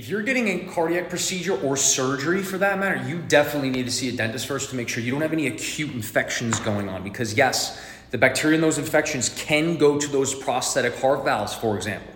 If you're getting a cardiac procedure or surgery for that matter, you definitely need to see a dentist first to make sure you don't have any acute infections going on, because yes, the bacteria in those infections can go to those prosthetic heart valves, for example.